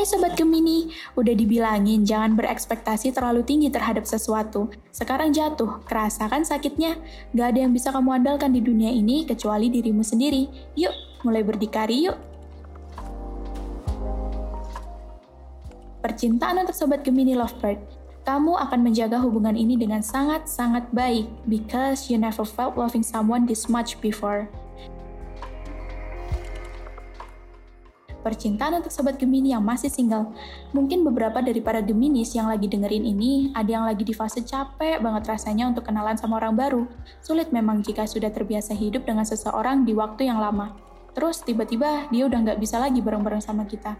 Hai Sobat Gemini, udah dibilangin jangan berekspektasi terlalu tinggi terhadap sesuatu. Sekarang jatuh, kerasa kan sakitnya? Gak ada yang bisa kamu andalkan di dunia ini kecuali dirimu sendiri. Yuk, mulai berdikari yuk. Percintaan untuk Sobat Gemini Lovebird. Kamu akan menjaga hubungan ini dengan sangat-sangat baik because you never felt loving someone this much before. Percintaan untuk Sobat Gemini yang masih single. Mungkin beberapa dari para Geminis yang lagi dengerin ini, ada yang lagi di fase capek banget rasanya untuk kenalan sama orang baru. Sulit memang jika sudah terbiasa hidup dengan seseorang di waktu yang lama. Terus tiba-tiba dia udah nggak bisa lagi bareng-bareng sama kita.